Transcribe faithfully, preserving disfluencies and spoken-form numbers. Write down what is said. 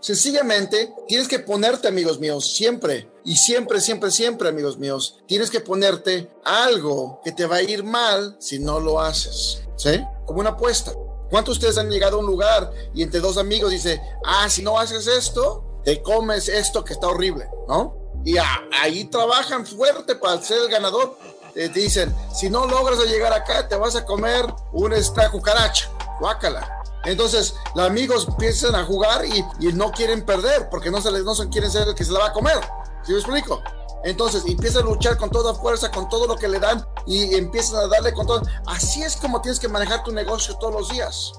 Sencillamente tienes que ponerte, amigos míos, siempre y siempre, siempre, siempre, amigos míos, tienes que ponerte algo que te va a ir mal si no lo haces, ¿sí? Como una apuesta. ¿Cuántos de ustedes han llegado a un lugar y entre dos amigos dice, ah, si no haces esto, te comes esto que está horrible, ¿no? Y a, ahí trabajan fuerte para ser el ganador. Te dicen, si no logras llegar acá, te vas a comer una esta cucaracha, guácala. Entonces, los amigos empiezan a jugar y, y no quieren perder porque no, se les, no se quieren ser el que se la va a comer. ¿Sí me explico? Entonces, empiezan a luchar con toda fuerza, con todo lo que le dan y empiezan a darle con todo. Así es como tienes que manejar tu negocio todos los días.